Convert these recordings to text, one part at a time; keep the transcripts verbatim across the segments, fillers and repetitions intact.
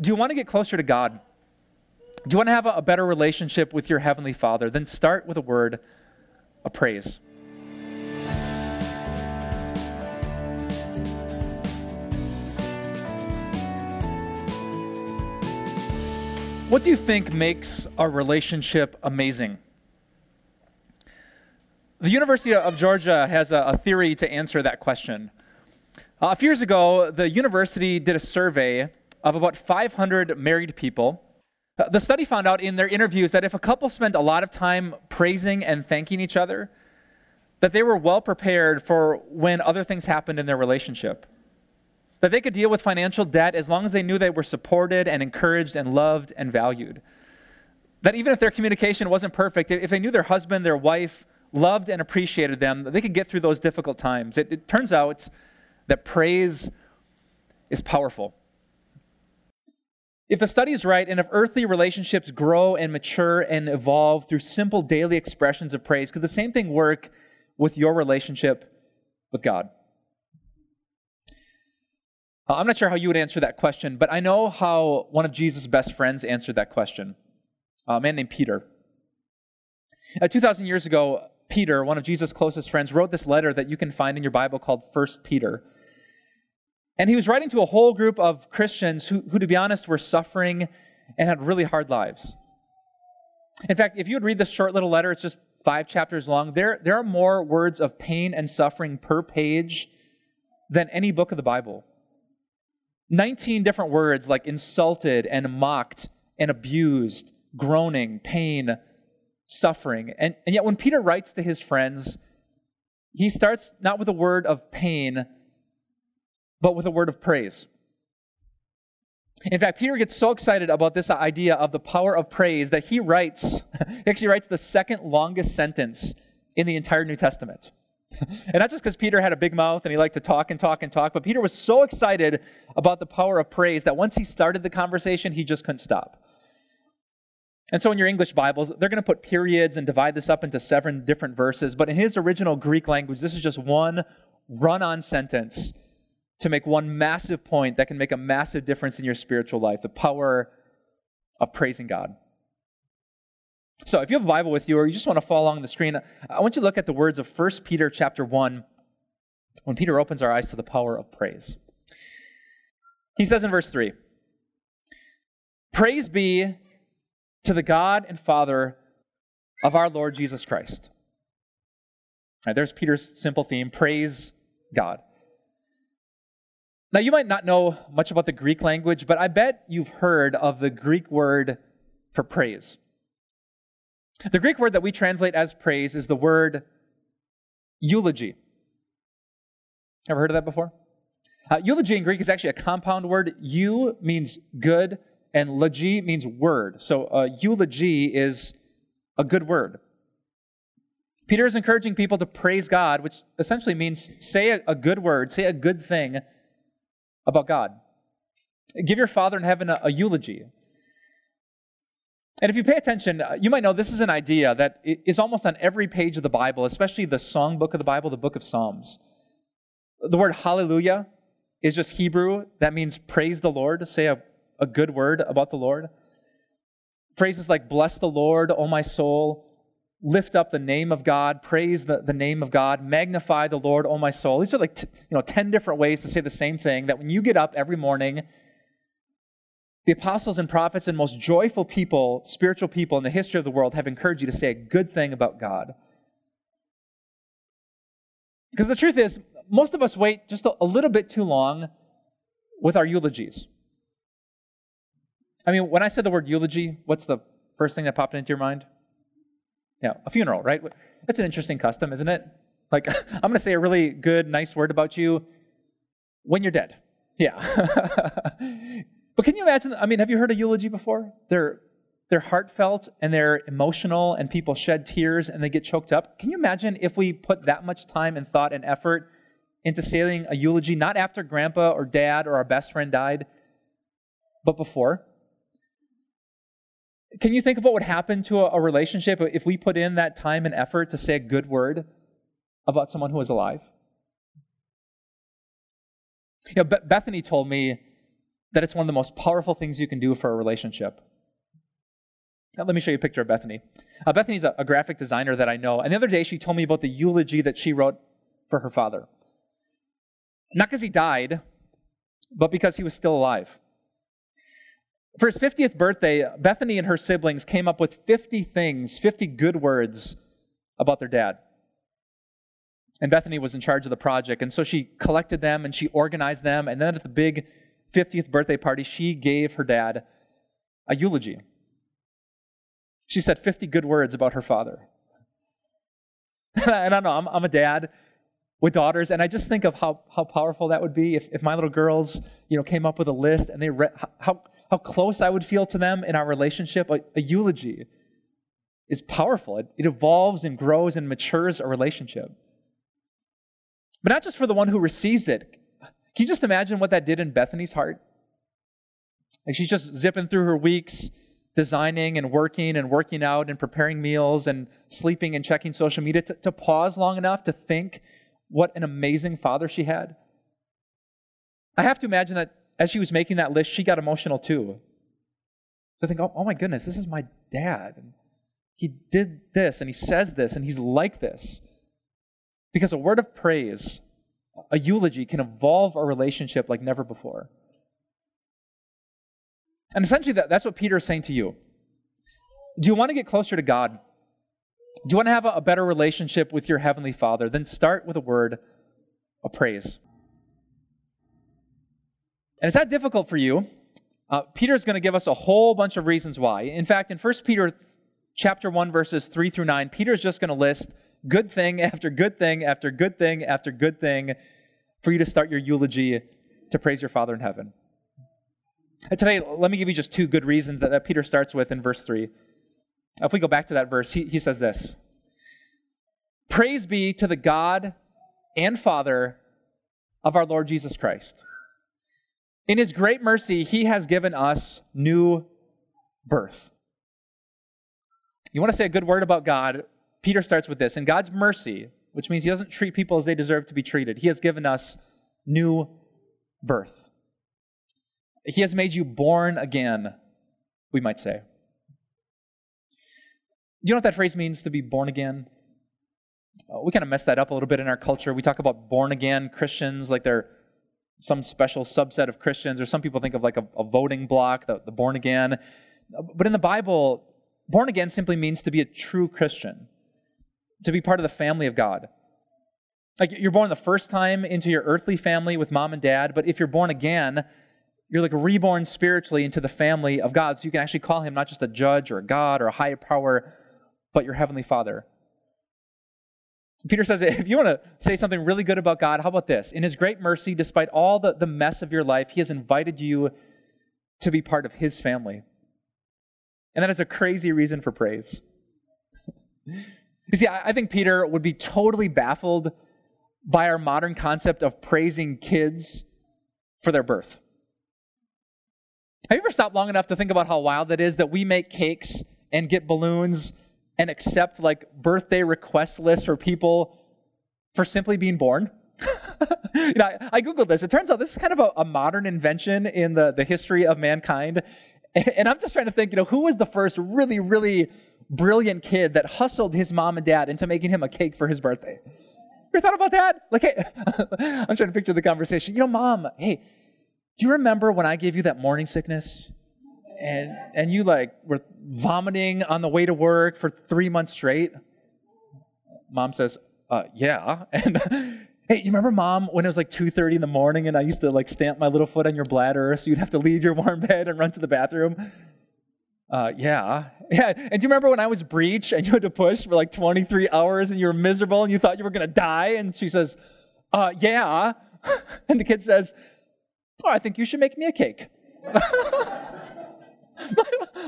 Do you want to get closer to God? Do you want to have a better relationship with your Heavenly Father? Then start with a word of praise. What do you think makes a relationship amazing? The University of Georgia has a, a theory to answer that question. Uh, a few years ago, the university did a survey of about five hundred married people. Uh, the study found out in their interviews that if a couple spent a lot of time praising and thanking each other, that they were well prepared for when other things happened in their relationship. That they could deal with financial debt as long as they knew they were supported and encouraged and loved and valued. That even if their communication wasn't perfect, if they knew their husband, their wife loved and appreciated them, they could get through those difficult times. It, it turns out that praise is powerful. If the study's right, and if earthly relationships grow and mature and evolve through simple daily expressions of praise, could the same thing work with your relationship with God? I'm not sure how you would answer that question, but I know how one of Jesus' best friends answered that question, a man named Peter. Uh, two thousand years ago, Peter, one of Jesus' closest friends, wrote this letter that you can find in your Bible called First Peter. And he was writing to a whole group of Christians who, who, to be honest, were suffering and had really hard lives. In fact, if you would read this short little letter, it's just five chapters long, there, there are more words of pain and suffering per page than any book of the Bible. nineteen different words like insulted and mocked and abused, groaning, pain, suffering. And, and yet when Peter writes to his friends, he starts not with a word of pain, but with a word of praise. In fact, Peter gets so excited about this idea of the power of praise that he writes, he actually writes the second longest sentence in the entire New Testament. And not just because Peter had a big mouth and he liked to talk and talk and talk, but Peter was so excited about the power of praise that once he started the conversation, he just couldn't stop. And so in your English Bibles, they're going to put periods and divide this up into seven different verses. But in his original Greek language, this is just one run-on sentence to make one massive point that can make a massive difference in your spiritual life, the power of praising God. So if you have a Bible with you or you just want to follow along the screen, I want you to look at the words of First Peter chapter one when Peter opens our eyes to the power of praise. He says in verse three, "Praise be to the God and Father of our Lord Jesus Christ." All right, there's Peter's simple theme, praise God. Now you might not know much about the Greek language, but I bet you've heard of the Greek word for praise. The Greek word that we translate as praise is the word eulogy. Ever heard of that before? Uh, eulogy in Greek is actually a compound word. Eu means good, and logi means word. So uh, eulogy is a good word. Peter is encouraging people to praise God, which essentially means say a, a good word, say a good thing about God. Give your Father in heaven a, a eulogy. And if you pay attention, you might know this is an idea that is almost on every page of the Bible, especially the song book of the Bible, the book of Psalms. The word hallelujah is just Hebrew. That means praise the Lord, say a, a good word about the Lord. Phrases like bless the Lord, O my soul, lift up the name of God, praise the, the name of God, magnify the Lord, O my soul. These are like t- you know ten different ways to say the same thing that when you get up every morning, the apostles and prophets and most joyful people, spiritual people in the history of the world have encouraged you to say a good thing about God. Because the truth is, most of us wait just a little bit too long with our eulogies. I mean, when I said the word eulogy, what's the first thing that popped into your mind? Yeah, a funeral, right? That's an interesting custom, isn't it? Like, I'm going to say a really good, nice word about you when you're dead. Yeah. But can you imagine, I mean, have you heard a eulogy before? They're, they're heartfelt and they're emotional and people shed tears and they get choked up. Can you imagine if we put that much time and thought and effort into saying a eulogy, not after grandpa or dad or our best friend died, but before? Can you think of what would happen to a, a relationship if we put in that time and effort to say a good word about someone who is alive? You know, Bethany told me that it's one of the most powerful things you can do for a relationship. Now, let me show you a picture of Bethany. Uh, Bethany's a, a graphic designer that I know, and the other day she told me about the eulogy that she wrote for her father. Not because he died, but because he was still alive. For his fiftieth birthday, Bethany and her siblings came up with fifty things, fifty good words about their dad. And Bethany was in charge of the project, and so she collected them and she organized them, and then at the big fiftieth birthday party, she gave her dad a eulogy. She said fifty good words about her father. And I know, I'm, I'm a dad with daughters, and I just think of how, how powerful that would be if, if my little girls, you know, came up with a list, and they read how how close I would feel to them in our relationship. A, a eulogy is powerful. It, it evolves and grows and matures a relationship. But not just for the one who receives it. Can you just imagine what that did in Bethany's heart? Like, she's just zipping through her weeks, designing and working and working out and preparing meals and sleeping and checking social media to, to pause long enough to think what an amazing father she had. I have to imagine that as she was making that list, she got emotional too. To think, oh, oh my goodness, this is my dad. And he did this, and he says this, and he's like this. Because a word of praise, a eulogy, can evolve a relationship like never before. And essentially, that, that's what Peter is saying to you. Do you want to get closer to God? Do you want to have a better relationship with your Heavenly Father? Then start with a word of praise. And it's not difficult for you. Uh, Peter's going to give us a whole bunch of reasons why. In fact, in First Peter chapter one, verses three through nine, Peter's just going to list good thing after good thing after good thing after good thing for you to start your eulogy to praise your Father in heaven. And today, let me give you just two good reasons that, that Peter starts with in verse three. If we go back to that verse, he, he says this: "Praise be to the God and Father of our Lord Jesus Christ. In his great mercy, he has given us new birth." You want to say a good word about God? Peter starts with this: "In God's mercy," which means he doesn't treat people as they deserve to be treated, "he has given us new birth." He has made you born again, we might say. Do you know what that phrase means, to be born again? Oh, we kind of mess that up a little bit in our culture. We talk about born-again Christians like they're some special subset of Christians, or some people think of like a, a voting block, the, the born-again. But in the Bible, born-again simply means to be a true Christian, to be part of the family of God. Like, you're born the first time into your earthly family with mom and dad, but if you're born again, you're like reborn spiritually into the family of God, so you can actually call him not just a judge or a God or a higher power, but your Heavenly Father. Peter says, if you want to say something really good about God, how about this? In his great mercy, despite all the, the mess of your life, he has invited you to be part of his family. And that is a crazy reason for praise. You see, I, I think Peter would be totally baffled by our modern concept of praising kids for their birth. Have you ever stopped long enough to think about how wild that is, that we make cakes and get balloons and accept like birthday request lists for people for simply being born? You know, I, I Googled this. It turns out this is kind of a, a modern invention in the, the history of mankind. And, and I'm just trying to think, you know, who was the first really, really brilliant kid that hustled his mom and dad into making him a cake for his birthday? You ever thought about that? Like, hey, I'm trying to picture the conversation. You know, mom, hey, do you remember when I gave you that morning sickness? And and you like were vomiting on the way to work for three months straight? Mom says, uh, yeah. And hey, you remember, mom, when it was like two thirty in the morning and I used to like stamp my little foot on your bladder so you'd have to leave your warm bed and run to the bathroom? Uh, yeah. Yeah. And do you remember when I was breech and you had to push for like twenty-three hours and you were miserable and you thought you were going to die? And she says, uh, yeah. And the kid says, oh, I think you should make me a cake.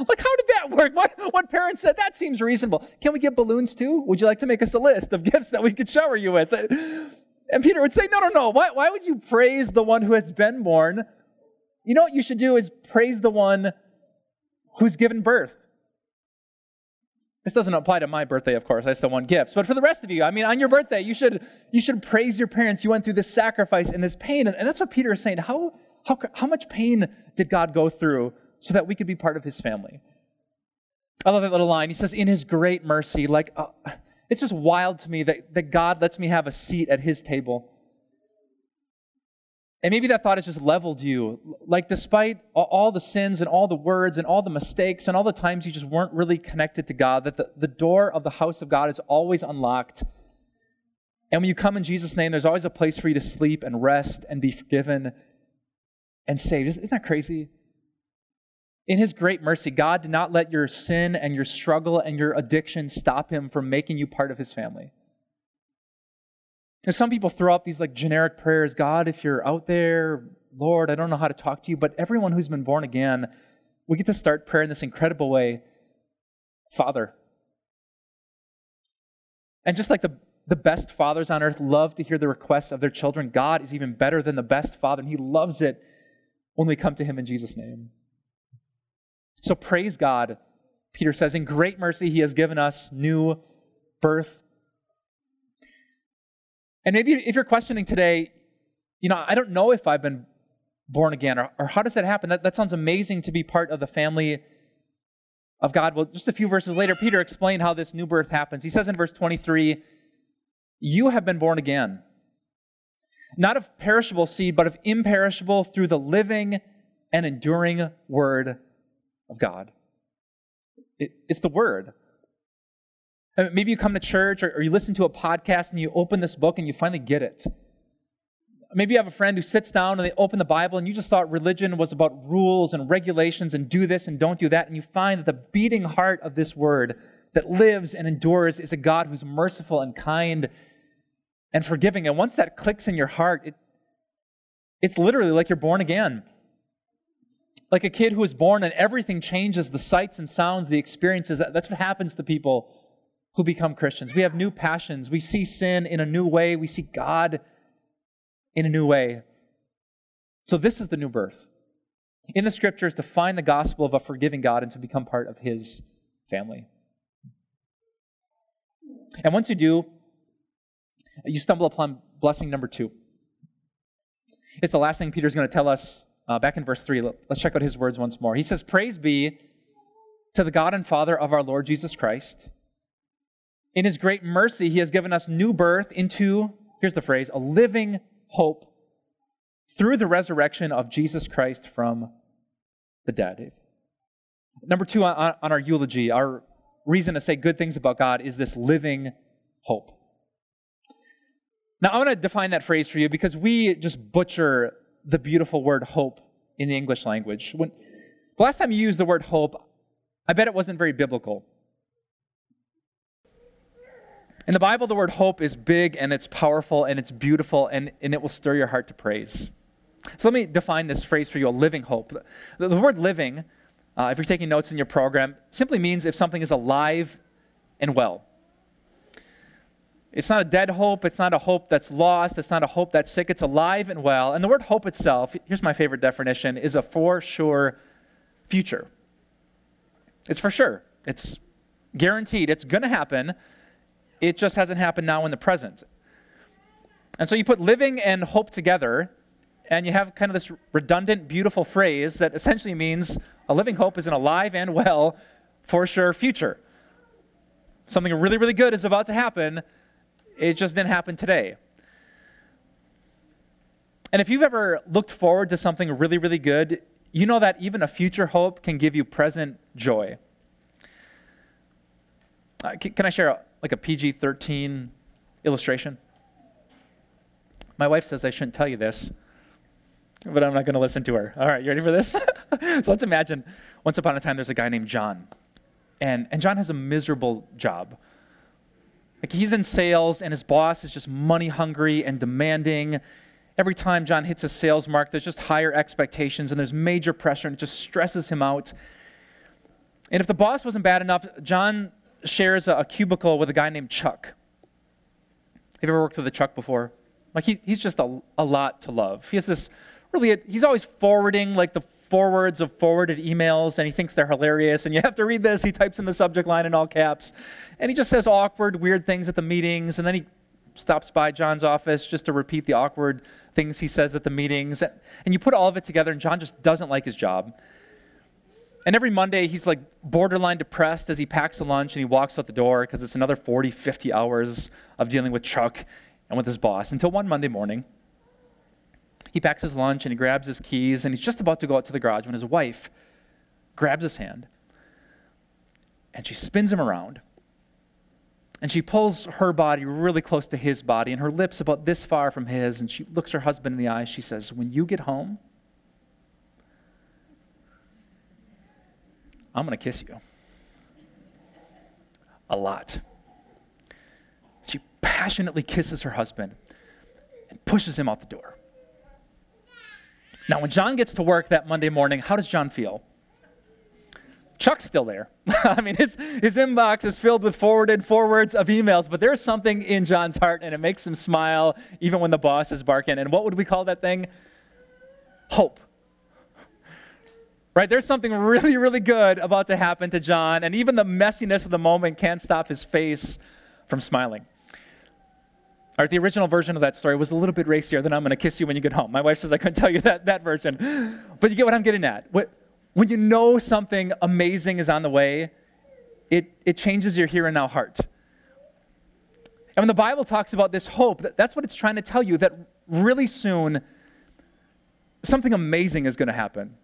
Like, how did that work? What, what parent said, that seems reasonable? Can we get balloons too? Would you like to make us a list of gifts that we could shower you with? And Peter would say, no, no, no. Why, why would you praise the one who has been born? You know what you should do is praise the one who's given birth. This doesn't apply to my birthday, of course. I still want gifts. But for the rest of you, I mean, on your birthday, you should you should praise your parents. You went through this sacrifice and this pain. And, and that's what Peter is saying. How how, how much pain did God go through so that we could be part of his family? I love that little line. He says, in his great mercy, like, uh, it's just wild to me that, that God lets me have a seat at his table. And maybe that thought has just leveled you. Like, despite all the sins and all the words and all the mistakes and all the times you just weren't really connected to God, that the, the door of the house of God is always unlocked. And when you come in Jesus' name, there's always a place for you to sleep and rest and be forgiven and saved. Isn't that crazy? In his great mercy, God did not let your sin and your struggle and your addiction stop him from making you part of his family. Now, some people throw up these like generic prayers, God, if you're out there, Lord, I don't know how to talk to you, but everyone who's been born again, we get to start prayer in this incredible way, Father. And just like the, the best fathers on earth love to hear the requests of their children, God is even better than the best father, and he loves it when we come to him in Jesus' name. So praise God, Peter says, in great mercy he has given us new birth. And maybe if you're questioning today, you know, I don't know if I've been born again, or, or how does that happen? That, that sounds amazing to be part of the family of God. Well, just a few verses later, Peter explained how this new birth happens. He says in verse twenty-three, you have been born again, not of perishable seed, but of imperishable through the living and enduring word of God. It, it's the word. Maybe you come to church or you listen to a podcast and you open this book and you finally get it. Maybe you have a friend who sits down and they open the Bible and you just thought religion was about rules and regulations and do this and don't do that. And you find that the beating heart of this word that lives and endures is a God who's merciful and kind and forgiving. And once that clicks in your heart, it, it's literally like you're born again. Like a kid who is born and everything changes, the sights and sounds, the experiences. That, that's what happens to people who become Christians. We have new passions. We see sin in a new way. We see God in a new way. So this is the new birth. In the scriptures, to find the gospel of a forgiving God and to become part of his family. And once you do, you stumble upon blessing number two. It's the last thing Peter's going to tell us uh, back in verse three. Let's check out his words once more. He says, praise be to the God and Father of our Lord Jesus Christ. In his great mercy, he has given us new birth into, here's the phrase, a living hope through the resurrection of Jesus Christ from the dead. Number two on, on our eulogy, our reason to say good things about God is this living hope. Now, I want to define that phrase for you because we just butcher the beautiful word hope in the English language. When the last time you used the word hope, I bet it wasn't very biblical. In the Bible, the word hope is big, and it's powerful, and it's beautiful, and, and it will stir your heart to praise. So let me define this phrase for you, a living hope. The, the word living, uh, if you're taking notes in your program, simply means if something is alive and well. It's not a dead hope. It's not a hope that's lost. It's not a hope that's sick. It's alive and well. And the word hope itself, here's my favorite definition, is a for sure future. It's for sure. It's guaranteed. It's going to happen. It just hasn't happened now in the present. And so you put living and hope together, and you have kind of this redundant, beautiful phrase that essentially means a living hope is an alive and well, for sure future. Something really, really good is about to happen. It just didn't happen today. And if you've ever looked forward to something really, really good, you know that even a future hope can give you present joy. Uh, can, can I share a like a P G thirteen illustration? My wife says I shouldn't tell you this, but I'm not going to listen to her. All right, you ready for this? So let's imagine once upon a time there's a guy named John, and, and John has a miserable job. Like he's in sales, and his boss is just money hungry and demanding. Every time John hits a sales mark, there's just higher expectations, and there's major pressure, and it just stresses him out. And if the boss wasn't bad enough, John shares a, a cubicle with a guy named Chuck. Have you ever worked with a Chuck before? Like he, he's just a, a lot to love. He has this really, a, he's always forwarding like the forwards of forwarded emails, and he thinks they're hilarious, and you have to read this. He types in the subject line in all caps, and he just says awkward, weird things at the meetings, and then he stops by John's office just to repeat the awkward things he says at the meetings. And you put all of it together, and John just doesn't like his job. And every Monday, he's like borderline depressed as he packs a lunch and he walks out the door because it's another forty, fifty hours of dealing with Chuck and with his boss. Until one Monday morning, he packs his lunch and he grabs his keys, and he's just about to go out to the garage when his wife grabs his hand and she spins him around. And she pulls her body really close to his body and her lips about this far from his, and she looks her husband in the eye. She says, "When you get home, I'm going to kiss you. A lot." She passionately kisses her husband and pushes him out the door. Now, when John gets to work that Monday morning, how does John feel? Chuck's still there. I mean, his, his inbox is filled with forwarded forwards of emails, but there's something in John's heart, and it makes him smile even when the boss is barking. And what would we call that thing? Hope. Right? There's something really, really good about to happen to John, and even the messiness of the moment can't stop his face from smiling. All right, the original version of that story was a little bit racier than "I'm going to kiss you when you get home." My wife says I couldn't tell you that, that version, but you get what I'm getting at. What? When you know something amazing is on the way, it, it changes your here and now heart. And when the Bible talks about this hope, that's what it's trying to tell you, that really soon something amazing is going to happen.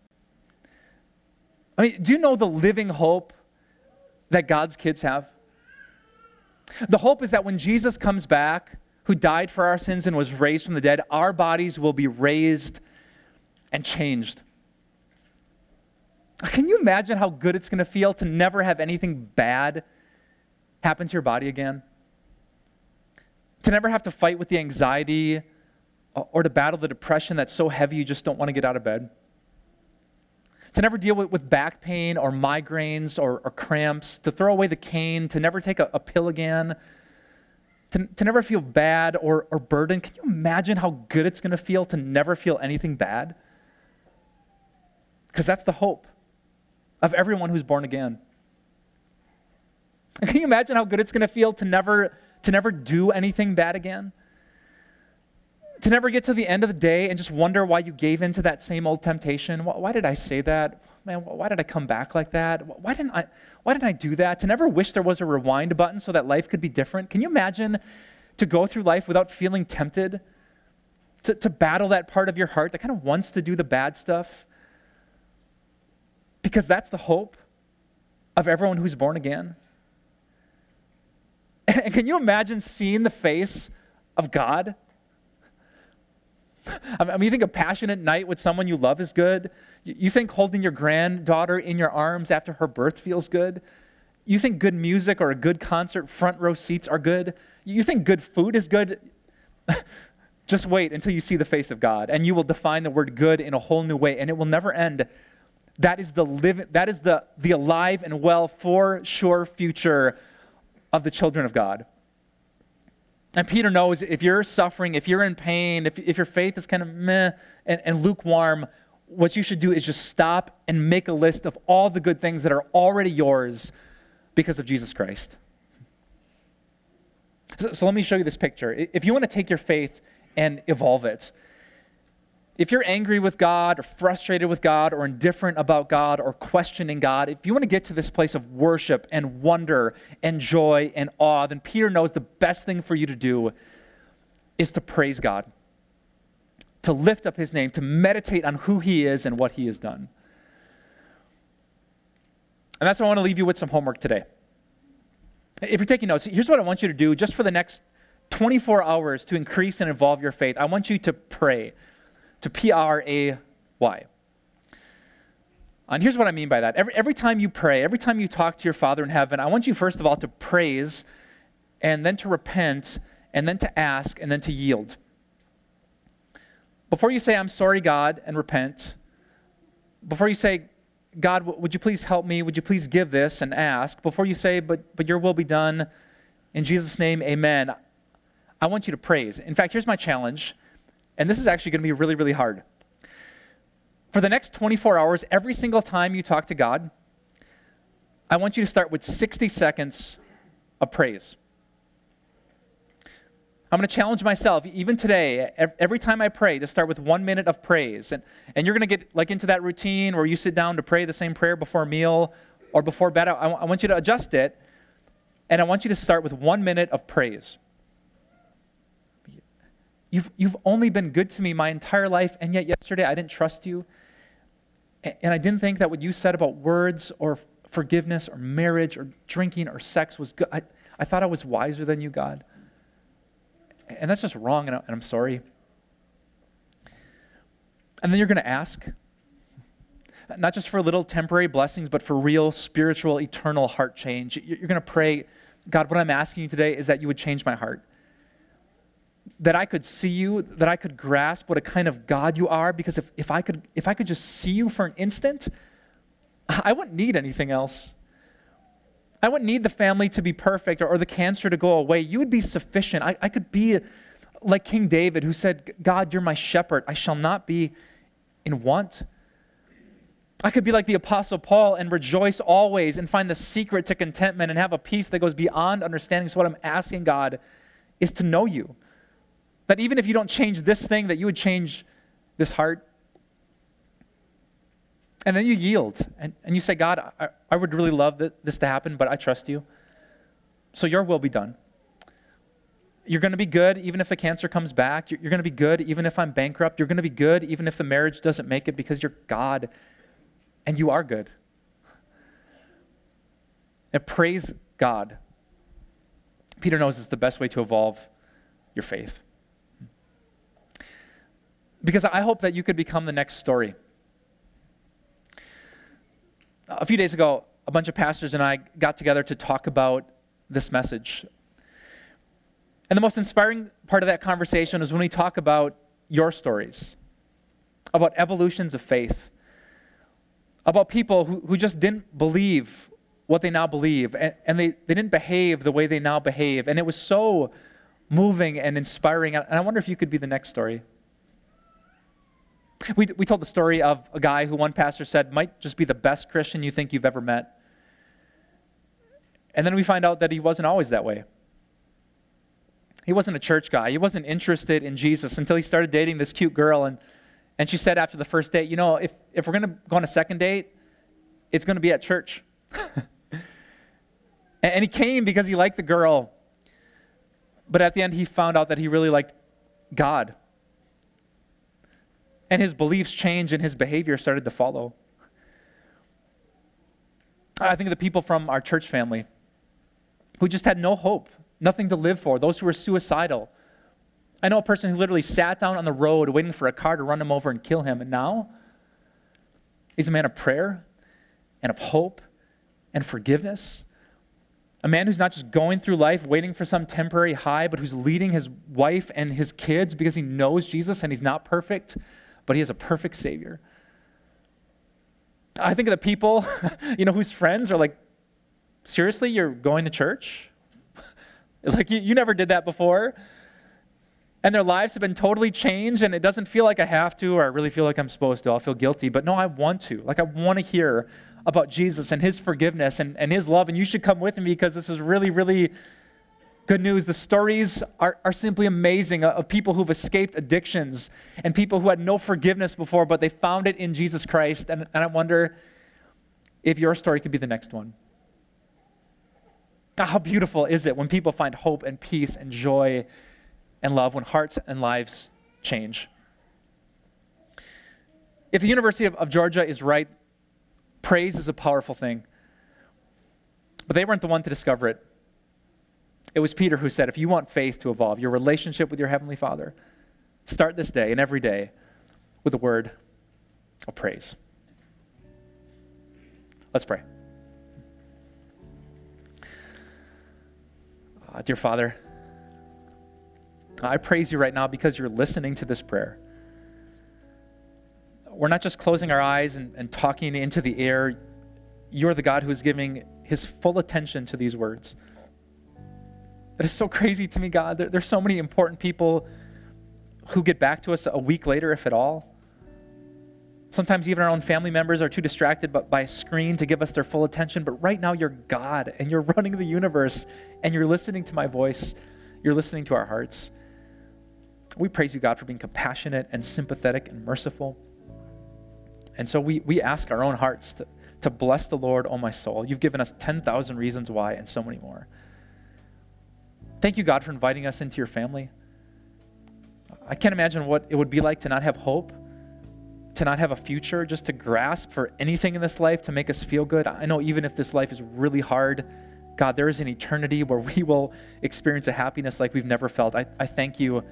I mean, do you know the living hope that God's kids have? The hope is that when Jesus comes back, who died for our sins and was raised from the dead, our bodies will be raised and changed. Can you imagine how good it's going to feel to never have anything bad happen to your body again? To never have to fight with the anxiety or to battle the depression that's so heavy you just don't want to get out of bed? To never deal with, with back pain or migraines or, or cramps, to throw away the cane, to never take a, a pill again, to, to never feel bad or, or burdened. Can you imagine how good it's going to feel to never feel anything bad? Because that's the hope of everyone who's born again. Can you imagine how good it's going to feel to never, to never do anything bad again? To never get to the end of the day and just wonder why you gave in to that same old temptation. Why, why did I say that? Man, why did I come back like that? Why didn't I, why didn't I do that? To never wish there was a rewind button so that life could be different. Can you imagine to go through life without feeling tempted? To, to battle that part of your heart that kind of wants to do the bad stuff? Because that's the hope of everyone who's born again. And can you imagine seeing the face of God? I mean, you think a passionate night with someone you love is good? You think holding your granddaughter in your arms after her birth feels good? You think good music or a good concert, front row seats are good? You think good food is good? Just wait until you see the face of God, and you will define the word good in a whole new way, and it will never end. That is the live, that is the, the alive and well for sure future of the children of God. And Peter knows if you're suffering, if you're in pain, if, if your faith is kind of meh and, and lukewarm, what you should do is just stop and make a list of all the good things that are already yours because of Jesus Christ. So, so let me show you this picture. If you want to take your faith and evolve it, if you're angry with God or frustrated with God or indifferent about God or questioning God, if you want to get to this place of worship and wonder and joy and awe, then Peter knows the best thing for you to do is to praise God, to lift up his name, to meditate on who he is and what he has done. And that's why I want to leave you with some homework today. If you're taking notes, here's what I want you to do just for the next twenty-four hours to increase and evolve your faith. I want you to pray. To P R A Y. And here's what I mean by that. Every, every time you pray, every time you talk to your Father in heaven, I want you first of all to praise, and then to repent, and then to ask, and then to yield. Before you say, "I'm sorry, God," and repent, before you say, "God, would you please help me? Would you please give this?" and ask, before you say, but, but your will be done, in Jesus' name, amen, I want you to praise. In fact, here's my challenge. And this is actually going to be really, really hard. For the next twenty-four hours, every single time you talk to God, I want you to start with sixty seconds of praise. I'm going to challenge myself, even today, every time I pray, to start with one minute of praise. And, and you're going to get like into that routine where you sit down to pray the same prayer before a meal or before bed. I, I want you to adjust it, and I want you to start with one minute of praise. You've, you've only been good to me my entire life, and yet yesterday I didn't trust you. And I didn't think that what you said about words or forgiveness or marriage or drinking or sex was good. I, I thought I was wiser than you, God. And that's just wrong, and I'm sorry. And then you're going to ask, not just for little temporary blessings, but for real spiritual, eternal heart change. You're going to pray, God, what I'm asking you today is that you would change my heart. That I could see you, that I could grasp what a kind of God you are, because if, if I could if I could just see you for an instant, I wouldn't need anything else. I wouldn't need the family to be perfect or, or the cancer to go away. You would be sufficient. I, I could be like King David, who said, God, you're my shepherd. I shall not be in want. I could be like the Apostle Paul and rejoice always and find the secret to contentment and have a peace that goes beyond understanding. So what I'm asking, God, is to know you. That even if you don't change this thing, that you would change this heart. And then you yield. And, and you say, God, I, I would really love this to happen, but I trust you. So your will be done. You're going to be good even if the cancer comes back. You're, you're going to be good even if I'm bankrupt. You're going to be good even if the marriage doesn't make it, because you're God and you are good. And praise God. Peter knows it's the best way to evolve your faith. Because I hope that you could become the next story. A few days ago, a bunch of pastors and I got together to talk about this message. And the most inspiring part of that conversation is when we talk about your stories, about evolutions of faith, about people who, who just didn't believe what they now believe, and, and they, they didn't behave the way they now behave. And it was so moving and inspiring. And I wonder if you could be the next story. We we told the story of a guy who one pastor said might just be the best Christian you think you've ever met. And then we find out that he wasn't always that way. He wasn't a church guy. He wasn't interested in Jesus until he started dating this cute girl. And, and she said after the first date, you know, if, if we're going to go on a second date, it's going to be at church. and, and he came because he liked the girl. But at the end, he found out that he really liked God. And his beliefs changed and his behavior started to follow. I think of the people from our church family who just had no hope, nothing to live for, those who were suicidal. I know a person who literally sat down on the road waiting for a car to run him over and kill him. And now he's a man of prayer and of hope and forgiveness. A man who's not just going through life waiting for some temporary high, but who's leading his wife and his kids because he knows Jesus and he's not perfect, but he is a perfect Savior. I think of the people, you know, whose friends are like, seriously, you're going to church? Like, you, you never did that before. And their lives have been totally changed, and it doesn't feel like I have to, or I really feel like I'm supposed to. I'll feel guilty. But no, I want to. Like, I want to hear about Jesus and his forgiveness and, and his love, and you should come with me because this is really, really good news. The stories are, are simply amazing of people who've escaped addictions and people who had no forgiveness before, but they found it in Jesus Christ. And, and I wonder if your story could be the next one. How beautiful is it when people find hope and peace and joy and love, when hearts and lives change? If the University of, of Georgia is right, praise is a powerful thing. But they weren't the one to discover it. It was Peter who said, if you want faith to evolve, your relationship with your Heavenly Father, start this day and every day with a word of praise. Let's pray. Oh, dear Father, I praise you right now because you're listening to this prayer. We're not just closing our eyes and, and talking into the air. You're the God who is giving his full attention to these words. That is so crazy to me, God. There, there's so many important people who get back to us a week later, if at all. Sometimes even our own family members are too distracted by a screen to give us their full attention. But right now, you're God, and you're running the universe, and you're listening to my voice. You're listening to our hearts. We praise you, God, for being compassionate and sympathetic and merciful. And so we we ask our own hearts to, to bless the Lord, oh my soul. You've given us ten thousand reasons why and so many more. Thank you, God, for inviting us into your family. I can't imagine what it would be like to not have hope, to not have a future, just to grasp for anything in this life to make us feel good. I know even if this life is really hard, God, there is an eternity where we will experience a happiness like we've never felt. I, I thank you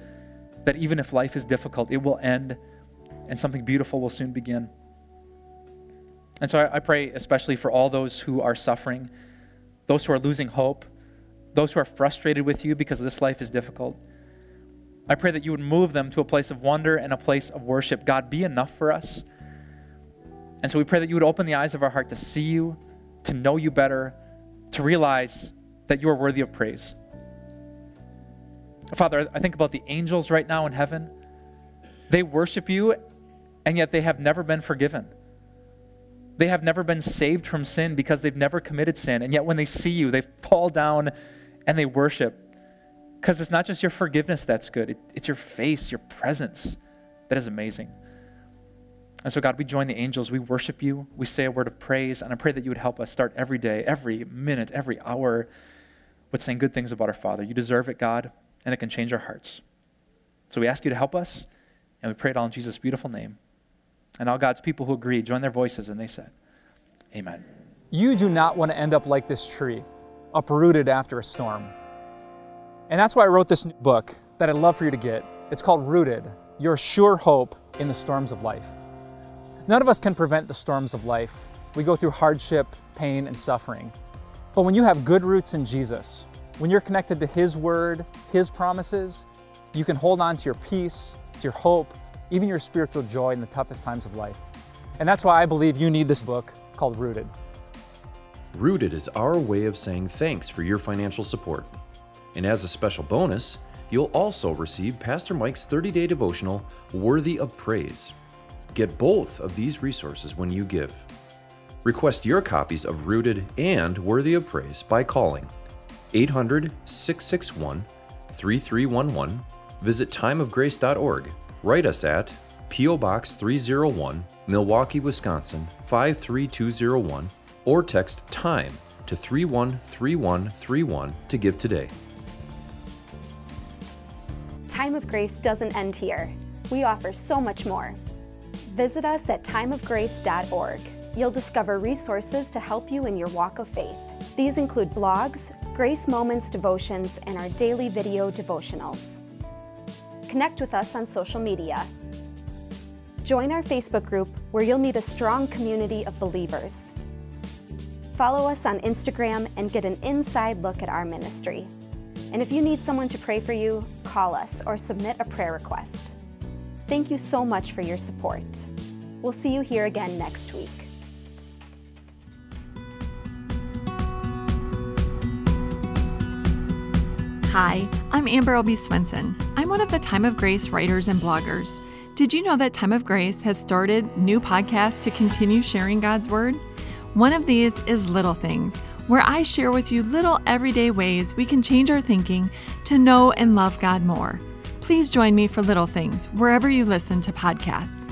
that even if life is difficult, it will end and something beautiful will soon begin. And so I, I pray especially for all those who are suffering, those who are losing hope, those who are frustrated with you because this life is difficult. I pray that you would move them to a place of wonder and a place of worship. God, be enough for us. And so we pray that you would open the eyes of our heart to see you, to know you better, to realize that you are worthy of praise. Father, I think about the angels right now in heaven. They worship you, and yet they have never been forgiven. They have never been saved from sin because they've never committed sin. And yet when they see you, they fall down and they worship. Because it's not just your forgiveness that's good. It, it's your face, your presence that is amazing. And so, God, we join the angels. We worship you. We say a word of praise. And I pray that you would help us start every day, every minute, every hour with saying good things about our Father. You deserve it, God, and it can change our hearts. So we ask you to help us, and we pray it all in Jesus' beautiful name. And all God's people who agree join their voices, and they said, amen. You do not want to end up like this tree, uprooted after a storm. And that's why I wrote this new book that I'd love for you to get. It's called Rooted, Your Sure Hope in the Storms of Life. None of us can prevent the storms of life. We go through hardship, pain, and suffering. But when you have good roots in Jesus, when you're connected to His Word, His promises, you can hold on to your peace, to your hope, even your spiritual joy in the toughest times of life. And that's why I believe you need this book called Rooted. Rooted is our way of saying thanks for your financial support. And as a special bonus, you'll also receive Pastor Mike's thirty-day devotional, Worthy of Praise. Get both of these resources when you give. Request your copies of Rooted and Worthy of Praise by calling eight hundred, six six one, three three one one, visit time of grace dot org, write us at P O Box three oh one, Milwaukee, Wisconsin five three two oh one, or text TIME to three one three one three one to give today. Time of Grace doesn't end here. We offer so much more. Visit us at time of grace dot org. You'll discover resources to help you in your walk of faith. These include blogs, Grace Moments devotions, and our daily video devotionals. Connect with us on social media. Join our Facebook group where you'll meet a strong community of believers. Follow us on Instagram and get an inside look at our ministry. And if you need someone to pray for you, call us or submit a prayer request. Thank you so much for your support. We'll see you here again next week. Hi, I'm Amber L B. Swenson. I'm one of the Time of Grace writers and bloggers. Did you know that Time of Grace has started new podcasts to continue sharing God's Word? One of these is Little Things, where I share with you little everyday ways we can change our thinking to know and love God more. Please join me for Little Things wherever you listen to podcasts.